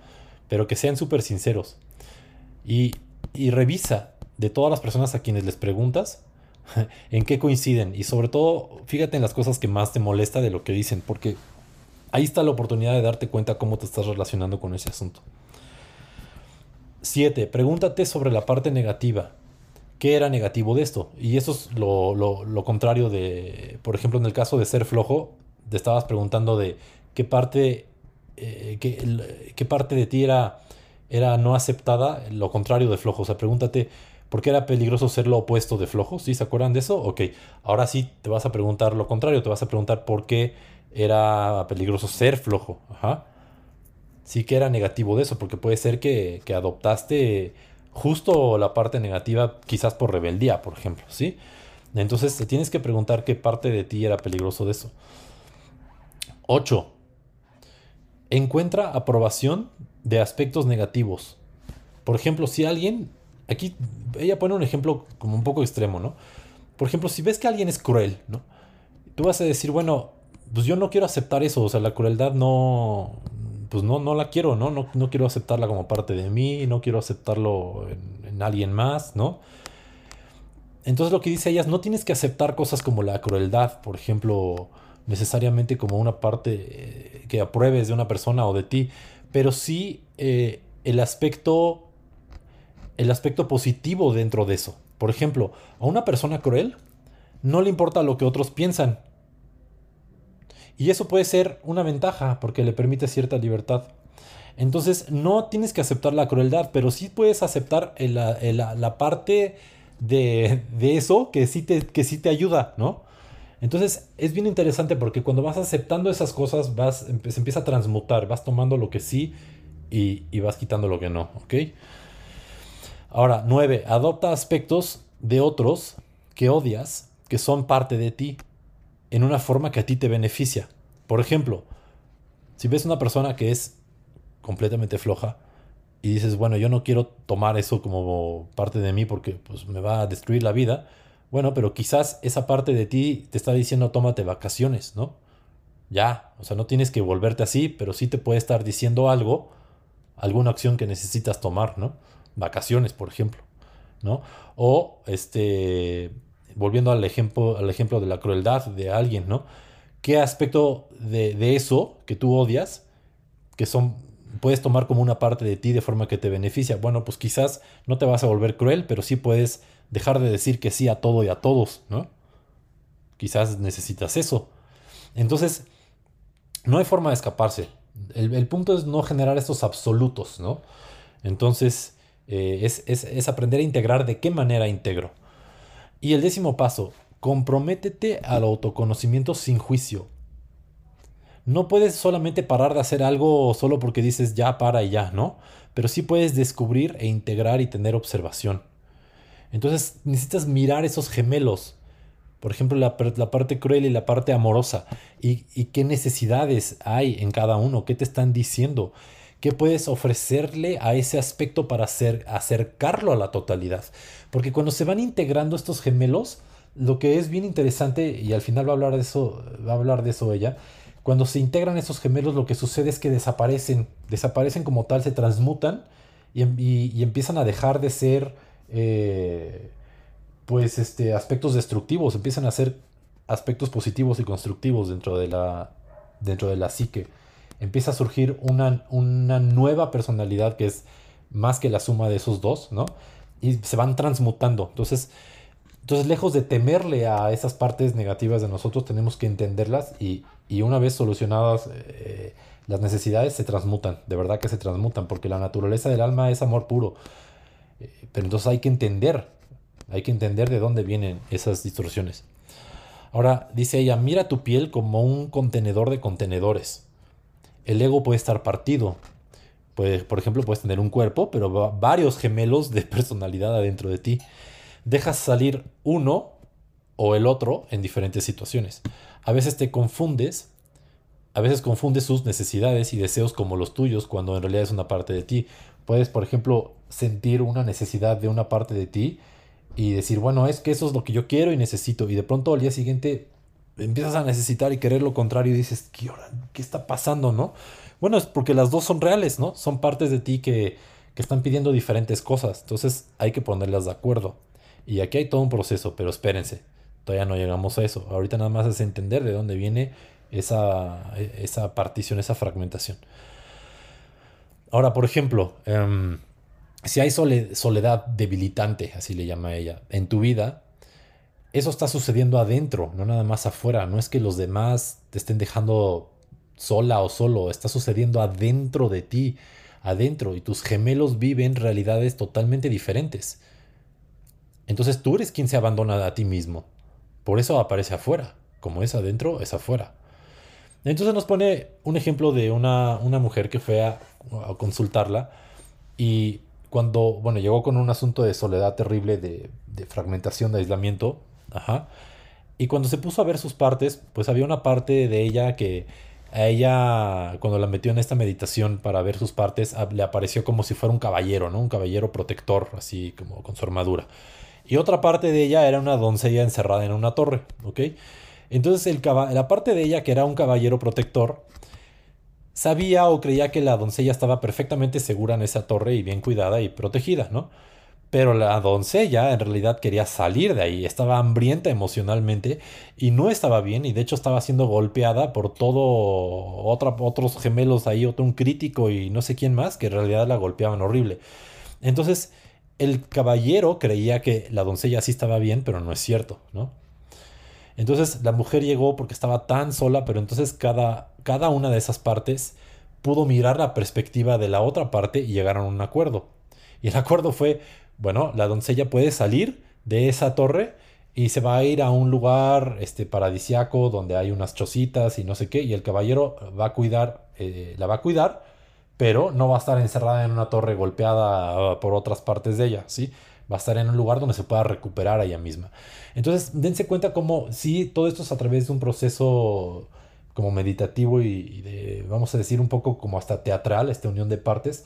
Pero que sean súper sinceros. Y, y revisa. De todas las personas a quienes les preguntas, en qué coinciden. Y sobre todo, fíjate en las cosas que más te molesta de lo que dicen, porque ahí está la oportunidad de darte cuenta cómo te estás relacionando con ese asunto. siete. Pregúntate sobre la parte negativa. ¿Qué era negativo de esto? Y eso es lo, lo, lo contrario de, por ejemplo, en el caso de ser flojo, te estabas preguntando de qué parte, eh, qué, qué parte de ti era, era no aceptada, lo contrario de flojo. O sea, pregúntate, ¿por qué era peligroso ser lo opuesto de flojo? ¿Sí? ¿Se acuerdan de eso? Ok, ahora sí te vas a preguntar lo contrario. Te vas a preguntar por qué era peligroso ser flojo. Ajá. Sí, que era negativo de eso, porque puede ser que, que adoptaste justo la parte negativa, quizás por rebeldía, por ejemplo, ¿sí? Entonces te tienes que preguntar qué parte de ti era peligroso de eso. ocho. Encuentra aprobación de aspectos negativos. Por ejemplo, si alguien... Aquí ella pone un ejemplo como un poco extremo, ¿no? Por ejemplo, si ves que alguien es cruel, ¿no? Tú vas a decir, bueno, pues yo no quiero aceptar eso. O sea, la crueldad no... Pues no, no la quiero, ¿no? ¿no? No quiero aceptarla como parte de mí. No quiero aceptarlo en, en alguien más, ¿no? Entonces lo que dice ella es, no tienes que aceptar cosas como la crueldad, por ejemplo, necesariamente como una parte que apruebes de una persona o de ti. Pero sí eh, el aspecto... el aspecto positivo dentro de eso. Por ejemplo, a una persona cruel no le importa lo que otros piensan. Y eso puede ser una ventaja porque le permite cierta libertad. Entonces, no tienes que aceptar la crueldad, pero sí puedes aceptar el, el, la parte de, de eso que sí, te, que sí te ayuda, ¿no? Entonces, es bien interesante porque cuando vas aceptando esas cosas, vas, se empieza a transmutar. Vas tomando lo que sí y, y vas quitando lo que no, ¿ok? Ahora, nueve. Adopta aspectos de otros que odias, que son parte de ti, en una forma que a ti te beneficia. Por ejemplo, si ves una persona que es completamente floja y dices, bueno, yo no quiero tomar eso como parte de mí porque pues, me va a destruir la vida. Bueno, pero quizás esa parte de ti te está diciendo, tómate vacaciones, ¿no? Ya, o sea, no tienes que volverte así, pero sí te puede estar diciendo algo, alguna acción que necesitas tomar, ¿no? Vacaciones, por ejemplo, ¿no? O, este, volviendo al ejemplo, al ejemplo de la crueldad de alguien, ¿no? ¿Qué aspecto de, de eso que tú odias, que son, puedes tomar como una parte de ti de forma que te beneficia? Bueno, pues quizás no te vas a volver cruel, pero sí puedes dejar de decir que sí a todo y a todos, ¿no? Quizás necesitas eso. Entonces, no hay forma de escaparse. El, el punto es no generar estos absolutos, ¿no? Entonces, eh, es, es, es aprender a integrar de qué manera integro. Y el décimo paso, comprométete al autoconocimiento sin juicio. No puedes solamente parar de hacer algo solo porque dices ya, para y ya, ¿no? Pero sí puedes descubrir e integrar y tener observación. Entonces necesitas mirar esos gemelos. Por ejemplo, la, la parte cruel y la parte amorosa. Y, y qué necesidades hay en cada uno. ¿Qué te están diciendo? ¿Qué puedes ofrecerle a ese aspecto para hacer, acercarlo a la totalidad? Porque cuando se van integrando estos gemelos, lo que es bien interesante, y al final va a hablar de eso, va a hablar de eso ella, cuando se integran esos gemelos, lo que sucede es que desaparecen, desaparecen como tal, se transmutan y, y, y empiezan a dejar de ser eh, pues este, aspectos destructivos, empiezan a ser aspectos positivos y constructivos dentro de la, dentro de la psique. Empieza a surgir una, una nueva personalidad que es más que la suma de esos dos, ¿no? Y se van transmutando. Entonces, entonces lejos de temerle a esas partes negativas de nosotros, tenemos que entenderlas y... Y una vez solucionadas eh, las necesidades, se transmutan. De verdad que se transmutan. Porque la naturaleza del alma es amor puro. Eh, pero entonces hay que entender. Hay que entender de dónde vienen esas distorsiones. Ahora, dice ella, mira tu piel como un contenedor de contenedores. El ego puede estar partido. Puede, por ejemplo, puedes tener un cuerpo, pero va, varios gemelos de personalidad adentro de ti. Dejas salir uno o el otro en diferentes situaciones. A veces te confundes, a veces confundes sus necesidades y deseos como los tuyos cuando en realidad es una parte de ti. Puedes, por ejemplo, sentir una necesidad de una parte de ti y decir, bueno, es que eso es lo que yo quiero y necesito. Y de pronto al día siguiente empiezas a necesitar y querer lo contrario y dices, ¿qué, qué está pasando, no? Bueno, es porque las dos son reales, ¿no? Son partes de ti que, que están pidiendo diferentes cosas. Entonces hay que ponerlas de acuerdo. Y aquí hay todo un proceso, pero espérense. Todavía no llegamos a eso. Ahorita nada más es entender de dónde viene esa, esa partición, esa fragmentación. Ahora, por ejemplo, um, si hay sole, soledad debilitante, así le llama ella, en tu vida, eso está sucediendo adentro, no nada más afuera. No es que los demás te estén dejando sola o solo. Está sucediendo adentro de ti, adentro. Y tus gemelos viven realidades totalmente diferentes. Entonces tú eres quien se abandona a ti mismo. Por eso aparece afuera. Como es adentro, es afuera. Entonces nos pone un ejemplo de una, una mujer que fue a, a consultarla y cuando, bueno, llegó con un asunto de soledad terrible, de, de fragmentación, de aislamiento. Ajá. Y cuando se puso a ver sus partes, pues había una parte de ella que a ella, cuando la metió en esta meditación para ver sus partes, a, le apareció como si fuera un caballero, ¿no? Un caballero protector, así como con su armadura. Y otra parte de ella era una doncella encerrada en una torre, ¿ok? Entonces el caba- la parte de ella que era un caballero protector sabía o creía que la doncella estaba perfectamente segura en esa torre y bien cuidada y protegida, ¿no? Pero la doncella en realidad quería salir de ahí, estaba hambrienta emocionalmente y no estaba bien y de hecho estaba siendo golpeada por todo otra, otros gemelos ahí, otro un crítico y no sé quién más que en realidad la golpeaban horrible. Entonces... el caballero creía que la doncella sí estaba bien, pero no es cierto, ¿no? Entonces la mujer llegó porque estaba tan sola, pero entonces cada, cada una de esas partes pudo mirar la perspectiva de la otra parte y llegaron a un acuerdo. Y el acuerdo fue, bueno, la doncella puede salir de esa torre y se va a ir a un lugar este, paradisiaco donde hay unas chocitas y no sé qué, y el caballero va a cuidar, eh, la va a cuidar, pero no va a estar encerrada en una torre golpeada por otras partes de ella, ¿sí? Va a estar en un lugar donde se pueda recuperar a ella misma. Entonces, dense cuenta cómo, sí, todo esto es a través de un proceso como meditativo y, y de, vamos a decir, un poco como hasta teatral, esta unión de partes,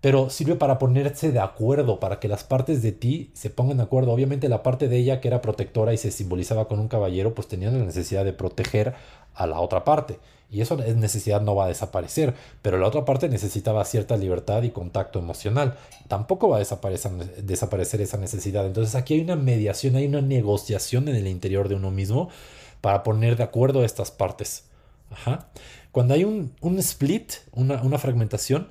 pero sirve para ponerse de acuerdo, para que las partes de ti se pongan de acuerdo. Obviamente la parte de ella que era protectora y se simbolizaba con un caballero, pues tenía la necesidad de proteger a la otra parte. Y esa necesidad no va a desaparecer, pero la otra parte necesitaba cierta libertad y contacto emocional. Tampoco va a desaparecer, desaparecer esa necesidad. Entonces aquí hay una mediación, hay una negociación en el interior de uno mismo para poner de acuerdo estas partes. Ajá. Cuando hay un, un split, una, una fragmentación,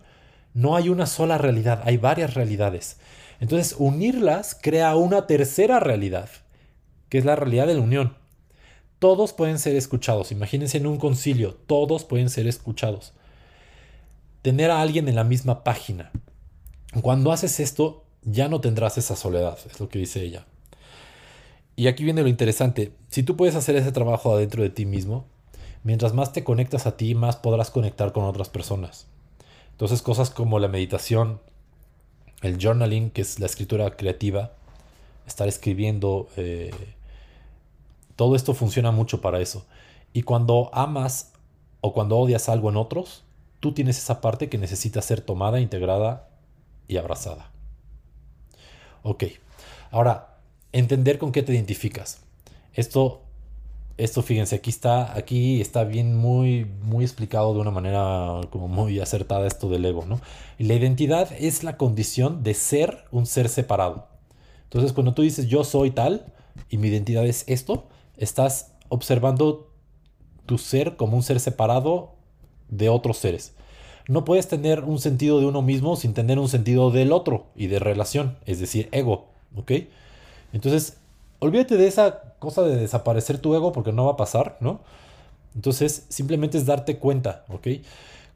no hay una sola realidad, hay varias realidades. Entonces unirlas crea una tercera realidad, que es la realidad de la unión. Todos pueden ser escuchados. Imagínense en un concilio. Todos pueden ser escuchados. Tener a alguien en la misma página. Cuando haces esto, ya no tendrás esa soledad. Es lo que dice ella. Y aquí viene lo interesante. Si tú puedes hacer ese trabajo adentro de ti mismo, mientras más te conectas a ti, más podrás conectar con otras personas. Entonces, cosas como la meditación, el journaling, que es la escritura creativa, estar escribiendo, eh, todo esto funciona mucho para eso. Y cuando amas o cuando odias algo en otros, tú tienes esa parte que necesita ser tomada, integrada y abrazada. Ok, ahora, entender con qué te identificas. Esto, esto fíjense, aquí está, aquí está bien muy, muy explicado de una manera como muy acertada esto del ego, ¿no? La identidad es la condición de ser un ser separado. Entonces, cuando tú dices yo soy tal y mi identidad es esto, estás observando tu ser como un ser separado de otros seres. No puedes tener un sentido de uno mismo sin tener un sentido del otro y de relación, es decir, ego, ¿ok? Entonces, olvídate de esa cosa de desaparecer tu ego porque no va a pasar, ¿no? Entonces, simplemente es darte cuenta, ¿ok?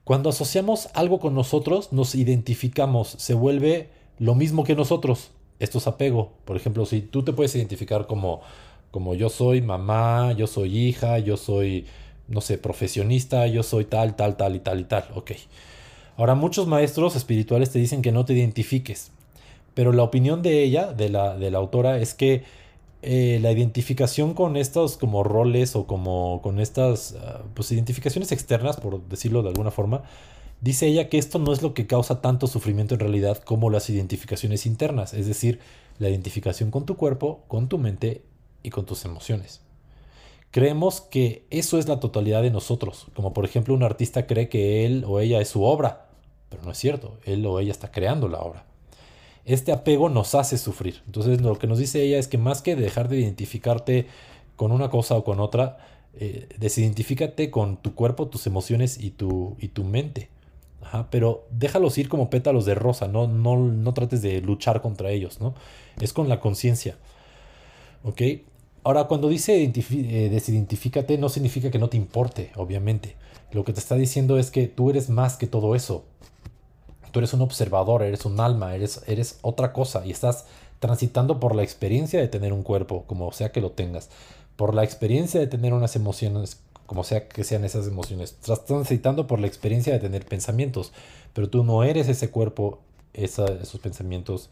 Cuando asociamos algo con nosotros, nos identificamos, se vuelve lo mismo que nosotros. Esto es apego. Por ejemplo, si tú te puedes identificar como, como yo soy mamá, yo soy hija, yo soy... no sé, profesionista, yo soy tal, tal, tal y tal y tal. Ok. Ahora, muchos maestros espirituales te dicen que no te identifiques. Pero la opinión de ella, de la, de la autora, es que eh, la identificación con estos como roles o como con estas uh, pues, identificaciones externas, por decirlo de alguna forma, dice ella que esto no es lo que causa tanto sufrimiento en realidad como las identificaciones internas. Es decir, la identificación con tu cuerpo, con tu mente y con tus emociones. Creemos que eso es la totalidad de nosotros, como por ejemplo un artista cree que él o ella es su obra, pero no es cierto, él o ella está creando la obra. Este apego nos hace sufrir. Entonces, lo que nos dice ella es que más que dejar de identificarte con una cosa o con otra, eh, desidentifícate con tu cuerpo, tus emociones y tu, y tu mente. Ajá, pero déjalos ir como pétalos de rosa, no, no, no trates de luchar contra ellos, ¿no? Es con la conciencia. ¿Ok? Ahora, cuando dice eh, desidentifícate, no significa que no te importe, obviamente. Lo que te está diciendo es que tú eres más que todo eso. Tú eres un observador, eres un alma, eres, eres otra cosa. Y estás transitando por la experiencia de tener un cuerpo, como sea que lo tengas. Por la experiencia de tener unas emociones, como sea que sean esas emociones. Estás transitando por la experiencia de tener pensamientos. Pero tú no eres ese cuerpo, esa, esos pensamientos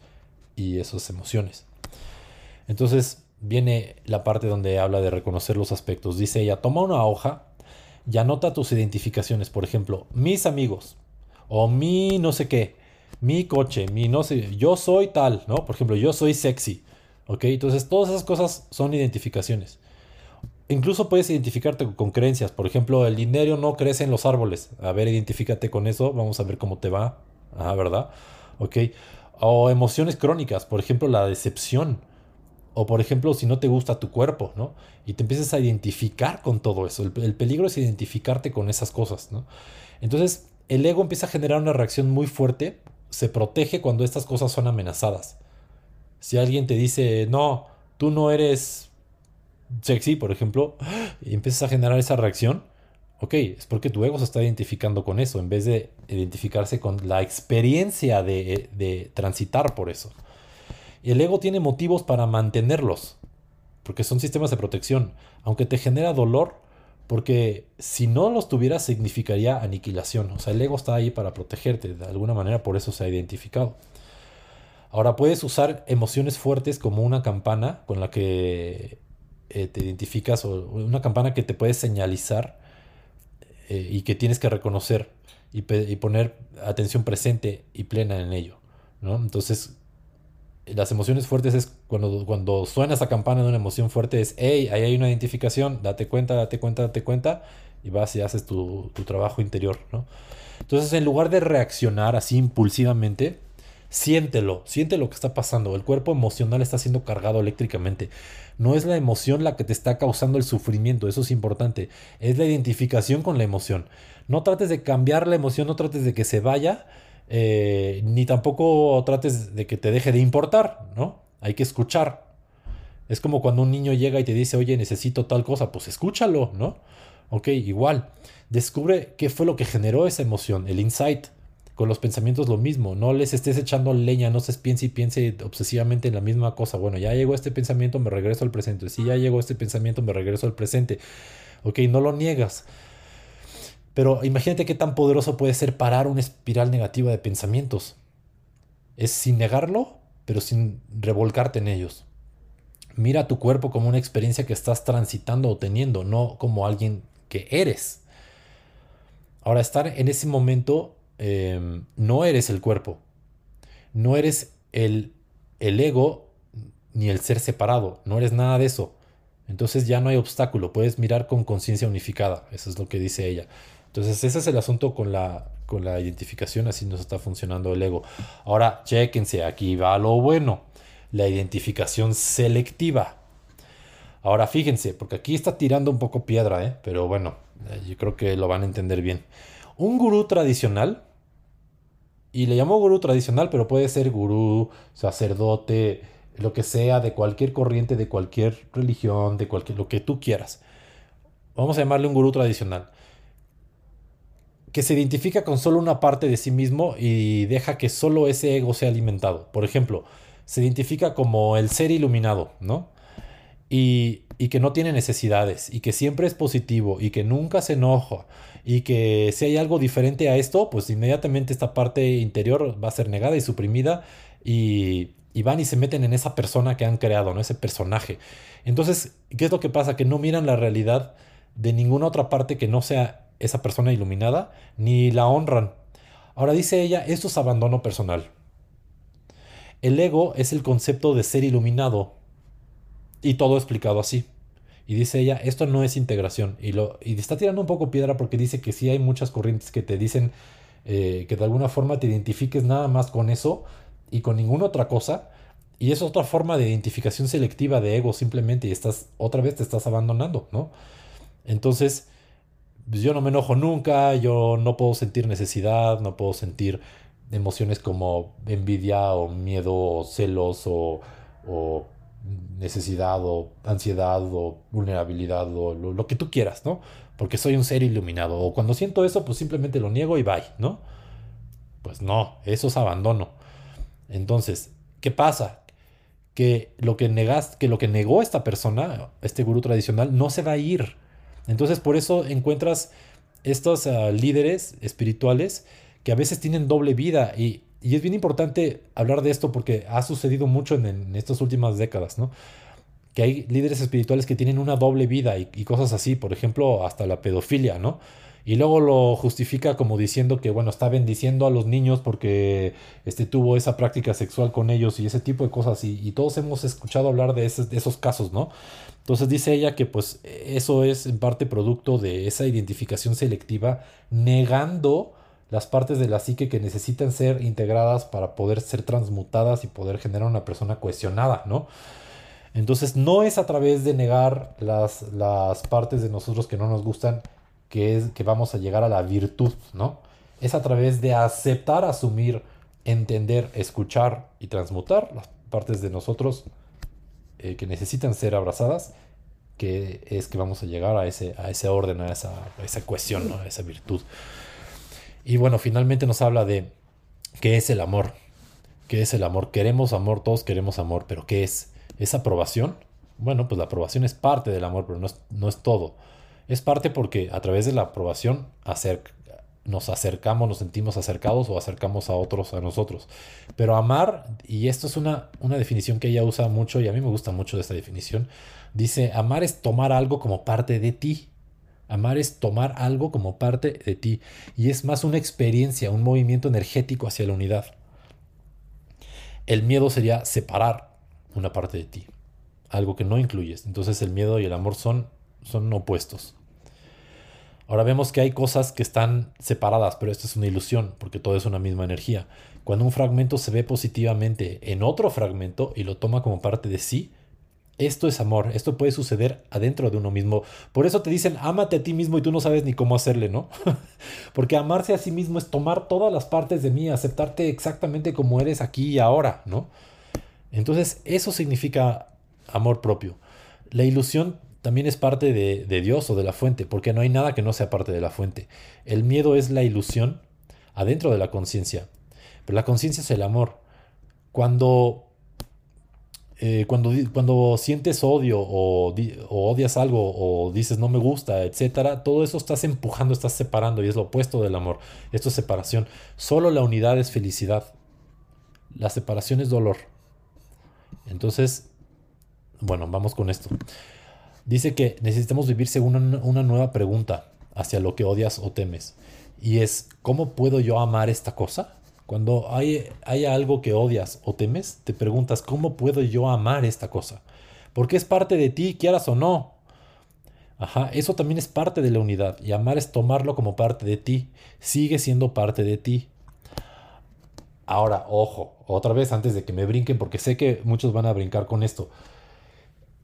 y esas emociones. Entonces... viene la parte donde habla de reconocer los aspectos. Dice ella, toma una hoja y anota tus identificaciones. Por ejemplo, mis amigos o mi no sé qué, mi coche, mi no sé, yo soy tal, ¿no? Por ejemplo, yo soy sexy, ¿ok? Entonces, todas esas cosas son identificaciones. Incluso puedes identificarte con creencias. Por ejemplo, el dinero no crece en los árboles. A ver, identifícate con eso. Vamos a ver cómo te va. Ah, ¿verdad? Ok. O emociones crónicas. Por ejemplo, la decepción. O por ejemplo, si no te gusta tu cuerpo, ¿no? Y te empiezas a identificar con todo eso. El, el peligro es identificarte con esas cosas, ¿no? Entonces, el ego empieza a generar una reacción muy fuerte. Se protege cuando estas cosas son amenazadas. Si alguien te dice, no, tú no eres sexy, por ejemplo, y empiezas a generar esa reacción, ok, es porque tu ego se está identificando con eso, en vez de identificarse con la experiencia de, de transitar por eso. El ego tiene motivos para mantenerlos, porque son sistemas de protección, aunque te genera dolor, porque si no los tuvieras significaría aniquilación. O sea, el ego está ahí para protegerte, de alguna manera por eso se ha identificado. Ahora, puedes usar emociones fuertes como una campana con la que eh, te identificas, o una campana que te puedes señalizar eh, y que tienes que reconocer y, y poner atención presente y plena en ello, ¿no? Entonces, las emociones fuertes es cuando, cuando suena esa campana de una emoción fuerte es, hey, ahí hay una identificación, date cuenta, date cuenta, date cuenta, y vas y haces tu, tu trabajo interior, ¿no? Entonces, en lugar de reaccionar así impulsivamente, siéntelo, siente lo que está pasando. El cuerpo emocional está siendo cargado eléctricamente. No es la emoción la que te está causando el sufrimiento, eso es importante. Es la identificación con la emoción. No trates de cambiar la emoción, no trates de que se vaya, Eh, ni tampoco trates de que te deje de importar, ¿no? Hay que escuchar. Es como cuando un niño llega y te dice, oye, necesito tal cosa, pues escúchalo, ¿no? Ok, igual. Descubre qué fue lo que generó esa emoción, el insight. Con los pensamientos lo mismo, no les estés echando leña, no se piense y piense obsesivamente en la misma cosa. Bueno, ya llegó este pensamiento, me regreso al presente. Si ya llegó este pensamiento, me regreso al presente. Ok, no lo niegas. Pero imagínate qué tan poderoso puede ser parar una espiral negativa de pensamientos. Es sin negarlo, pero sin revolcarte en ellos. Mira a tu cuerpo como una experiencia que estás transitando o teniendo, no como alguien que eres. Ahora, estar en ese momento... Eh, no eres el cuerpo, no eres el, el ego ni el ser separado, no eres nada de eso. Entonces ya no hay obstáculo, puedes mirar con conciencia unificada, eso es lo que dice ella. Entonces ese es el asunto con la, con la identificación, así nos está funcionando el ego. Ahora, chéquense, aquí va lo bueno, la identificación selectiva. Ahora fíjense, porque aquí está tirando un poco piedra, ¿eh? Pero bueno, yo creo que lo van a entender bien. Un gurú tradicional, y le llamó gurú tradicional, pero puede ser gurú, sacerdote, lo que sea, de cualquier corriente, de cualquier religión, de cualquier, lo que tú quieras. Vamos a llamarle un gurú tradicional. Que se identifica con solo una parte de sí mismo y deja que solo ese ego sea alimentado. Por ejemplo, se identifica como el ser iluminado, ¿no? Y, y que no tiene necesidades, y que siempre es positivo, y que nunca se enoja, y que si hay algo diferente a esto, pues inmediatamente esta parte interior va a ser negada y suprimida, y, y van y se meten en esa persona que han creado, ¿no? Ese personaje. Entonces, ¿qué es lo que pasa? Que no miran la realidad de ninguna otra parte que no sea esa persona iluminada, ni la honran. Ahora dice ella, esto es abandono personal. El ego es el concepto de ser iluminado, y todo explicado así. Y dice ella, esto no es integración. Y, lo, y está tirando un poco piedra porque dice que sí hay muchas corrientes que te dicen eh, que de alguna forma te identifiques nada más con eso y con ninguna otra cosa. Y es otra forma de identificación selectiva de ego simplemente. Y estás otra vez te estás abandonando, ¿no? Entonces, pues yo no me enojo nunca. Yo no puedo sentir necesidad. No puedo sentir emociones como envidia o miedo o celos o... o necesidad o ansiedad o vulnerabilidad o lo, lo que tú quieras, ¿no? Porque soy un ser iluminado. O cuando siento eso, pues simplemente lo niego y bye, ¿no? Pues no, eso es abandono. Entonces, ¿qué pasa? Que lo que negas, que lo que negó esta persona, este gurú tradicional, no se va a ir. Entonces, por eso encuentras estos uh, líderes espirituales que a veces tienen doble vida y Y es bien importante hablar de esto porque ha sucedido mucho en, en estas últimas décadas, ¿no? Que hay líderes espirituales que tienen una doble vida y, y cosas así, por ejemplo, hasta la pedofilia, ¿no? Y luego lo justifica como diciendo que, bueno, está bendiciendo a los niños porque este, tuvo esa práctica sexual con ellos y ese tipo de cosas. Y, y todos hemos escuchado hablar de, ese, de esos casos, ¿no? Entonces dice ella que pues eso es en parte producto de esa identificación selectiva negando las partes de la psique que necesitan ser integradas para poder ser transmutadas y poder generar una persona cohesionada, ¿no? Entonces no es a través de negar las, las partes de nosotros que no nos gustan que, es, que vamos a llegar a la virtud, ¿no? Es a través de aceptar, asumir, entender, escuchar y transmutar las partes de nosotros eh, que necesitan ser abrazadas, que es que vamos a llegar a ese, a ese orden, a esa, a esa cohesión, ¿no? A esa virtud. Y bueno, finalmente nos habla de qué es el amor. ¿Qué es el amor? Queremos amor, todos queremos amor, pero ¿qué es? ¿Es aprobación? Bueno, pues la aprobación es parte del amor, pero no es, no es todo. Es parte porque a través de la aprobación acerca, nos acercamos, nos sentimos acercados o acercamos a otros, a nosotros. Pero amar, y esto es una, una definición que ella usa mucho y a mí me gusta mucho esta definición, dice, amar es tomar algo como parte de ti. Amar es tomar algo como parte de ti y es más una experiencia, un movimiento energético hacia la unidad. El miedo sería separar una parte de ti, algo que no incluyes. Entonces el miedo y el amor son, son opuestos. Ahora vemos que hay cosas que están separadas, pero esto es una ilusión porque todo es una misma energía. Cuando un fragmento se ve positivamente en otro fragmento y lo toma como parte de sí, esto es amor, esto puede suceder adentro de uno mismo. Por eso te dicen, ámate a ti mismo y tú no sabes ni cómo hacerle, ¿no? Porque amarse a sí mismo es tomar todas las partes de mí, aceptarte exactamente como eres aquí y ahora, ¿no? Entonces eso significa amor propio. La ilusión también es parte de, de Dios o de la fuente, porque no hay nada que no sea parte de la fuente. El miedo es la ilusión adentro de la conciencia, pero la conciencia es el amor. Cuando, eh, cuando, cuando sientes odio o, o odias algo o dices no me gusta, etcétera, todo eso estás empujando, estás separando, y es lo opuesto del amor. Esto es separación. Solo la unidad es felicidad. La separación es dolor. Entonces, bueno, vamos con esto. Dice que necesitamos vivir según una, una nueva pregunta hacia lo que odias o temes. Y es, ¿cómo puedo yo amar esta cosa? Cuando hay, hay algo que odias o temes, te preguntas, ¿cómo puedo yo amar esta cosa? Porque es parte de ti, quieras o no. Ajá, eso también es parte de la unidad. Y amar es tomarlo como parte de ti. Sigue siendo parte de ti. Ahora, ojo, otra vez antes de que me brinquen, porque sé que muchos van a brincar con esto.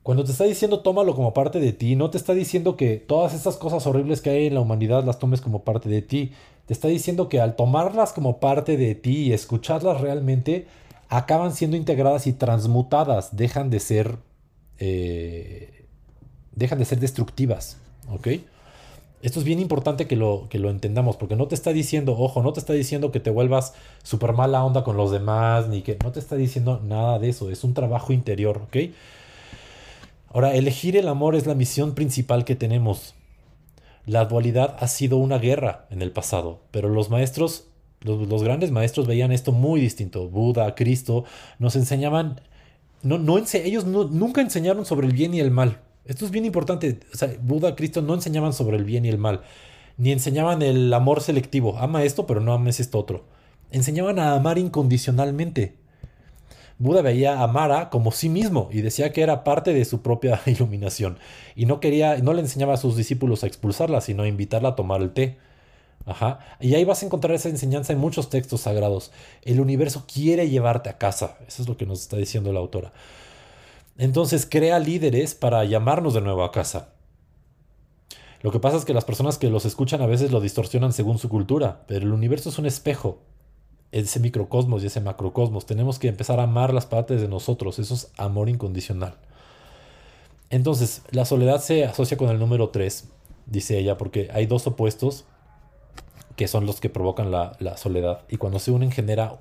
Cuando te está diciendo tómalo como parte de ti, no te está diciendo que todas estas cosas horribles que hay en la humanidad las tomes como parte de ti. Te está diciendo que al tomarlas como parte de ti y escucharlas realmente, acaban siendo integradas y transmutadas, dejan de ser, eh, dejan de ser destructivas, ¿ok? Esto es bien importante que lo, que lo entendamos, porque no te está diciendo, ojo, no te está diciendo que te vuelvas súper mala onda con los demás, ni que no te está diciendo nada de eso. Es un trabajo interior, ¿ok? Ahora, elegir el amor es la misión principal que tenemos. La dualidad ha sido una guerra en el pasado, pero los maestros, los, los grandes maestros veían esto muy distinto. Buda, Cristo, nos enseñaban, no, no, ellos no, nunca enseñaron sobre el bien y el mal. Esto es bien importante. O sea, Buda, Cristo no enseñaban sobre el bien y el mal. Ni enseñaban el amor selectivo. Ama esto, pero no ames esto otro. Enseñaban a amar incondicionalmente. Buda veía a Mara como sí mismo y decía que era parte de su propia iluminación. Y no quería, no le enseñaba a sus discípulos a expulsarla, sino a invitarla a tomar el té. Ajá. Y ahí vas a encontrar esa enseñanza en muchos textos sagrados. El universo quiere llevarte a casa. Eso es lo que nos está diciendo la autora. Entonces crea líderes para llamarnos de nuevo a casa. Lo que pasa es que las personas que los escuchan a veces lo distorsionan según su cultura, pero el universo es un espejo, ese microcosmos y ese macrocosmos. Tenemos que empezar a amar las partes de nosotros, eso es amor incondicional. Entonces, la soledad se asocia con el número tres, dice ella, porque hay dos opuestos que son los que provocan la, la soledad, y cuando se unen genera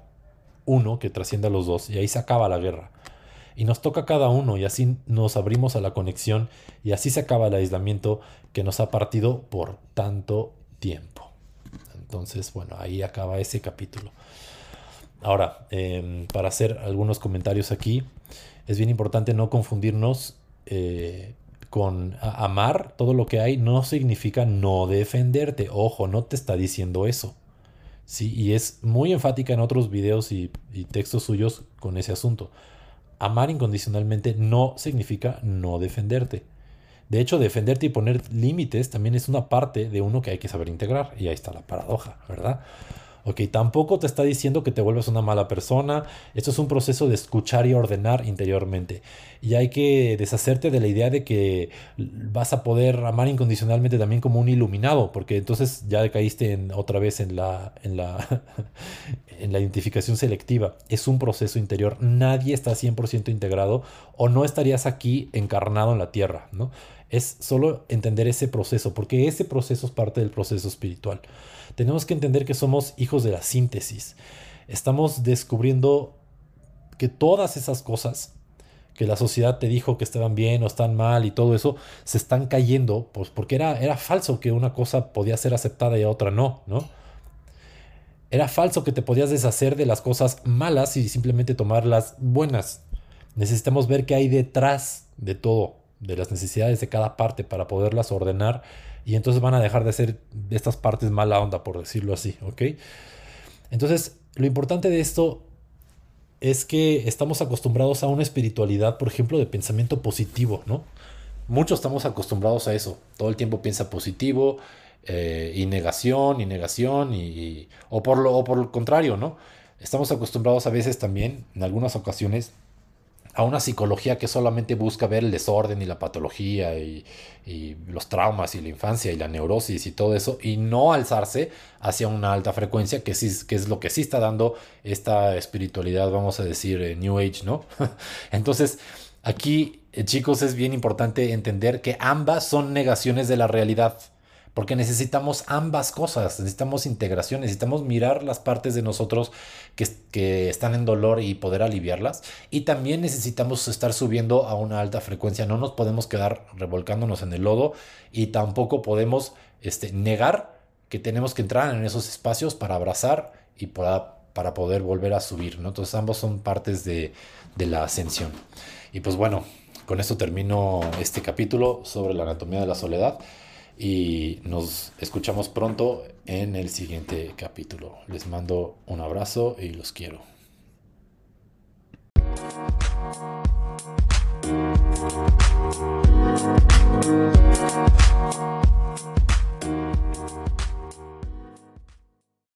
uno que trasciende a los dos, y ahí se acaba la guerra. Y nos toca cada uno, y así nos abrimos a la conexión, y así se acaba el aislamiento que nos ha partido por tanto tiempo. Entonces, bueno, ahí acaba ese capítulo. Ahora, eh, para hacer algunos comentarios aquí, es bien importante no confundirnos eh, con amar todo lo que hay. No significa no defenderte. Ojo, no te está diciendo eso. Sí, y es muy enfática en otros videos y, y textos suyos con ese asunto. Amar incondicionalmente no significa no defenderte. De hecho, defenderte y poner límites también es una parte de uno que hay que saber integrar. Y ahí está la paradoja, ¿verdad? Ok, tampoco te está diciendo que te vuelvas una mala persona. Esto es un proceso de escuchar y ordenar interiormente. Y hay que deshacerte de la idea de que vas a poder amar incondicionalmente también como un iluminado, porque entonces ya caíste en, otra vez en la, en la, en la identificación selectiva. Es un proceso interior. Nadie está cien por ciento integrado o no estarías aquí encarnado en la tierra, ¿no? Es solo entender ese proceso, porque ese proceso es parte del proceso espiritual. Tenemos que entender que somos hijos de la síntesis. Estamos descubriendo que todas esas cosas que la sociedad te dijo que estaban bien o están mal y todo eso, se están cayendo, pues porque era, era falso que una cosa podía ser aceptada y otra no, ¿no? Era falso que te podías deshacer de las cosas malas y simplemente tomar las buenas. Necesitamos ver qué hay detrás de todo, de las necesidades de cada parte para poderlas ordenar, y entonces van a dejar de ser estas partes mala onda, por decirlo así, ¿ok? Entonces, lo importante de esto es que estamos acostumbrados a una espiritualidad, por ejemplo, de pensamiento positivo, ¿no? Muchos estamos acostumbrados a eso. Todo el tiempo piensa positivo, eh, y negación, y negación, y, y, o, por lo, o por el contrario, ¿no? Estamos acostumbrados a veces también, en algunas ocasiones, a una psicología que solamente busca ver el desorden y la patología y, y los traumas y la infancia y la neurosis y todo eso, y no alzarse hacia una alta frecuencia, que, sí, que es lo que sí está dando esta espiritualidad, vamos a decir, eh, New Age, ¿no? Entonces, aquí eh, chicos, es bien importante entender que ambas son negaciones de la realidad, porque necesitamos ambas cosas, necesitamos integración, necesitamos mirar las partes de nosotros que, que están en dolor y poder aliviarlas, y también necesitamos estar subiendo a una alta frecuencia. No nos podemos quedar revolcándonos en el lodo y tampoco podemos este, negar que tenemos que entrar en esos espacios para abrazar y para, para poder volver a subir, ¿no? Entonces ambos son partes de, de la ascensión. Y pues bueno, con esto termino este capítulo sobre la anatomía de la soledad. Y nos escuchamos pronto en el siguiente capítulo. Les mando un abrazo y los quiero.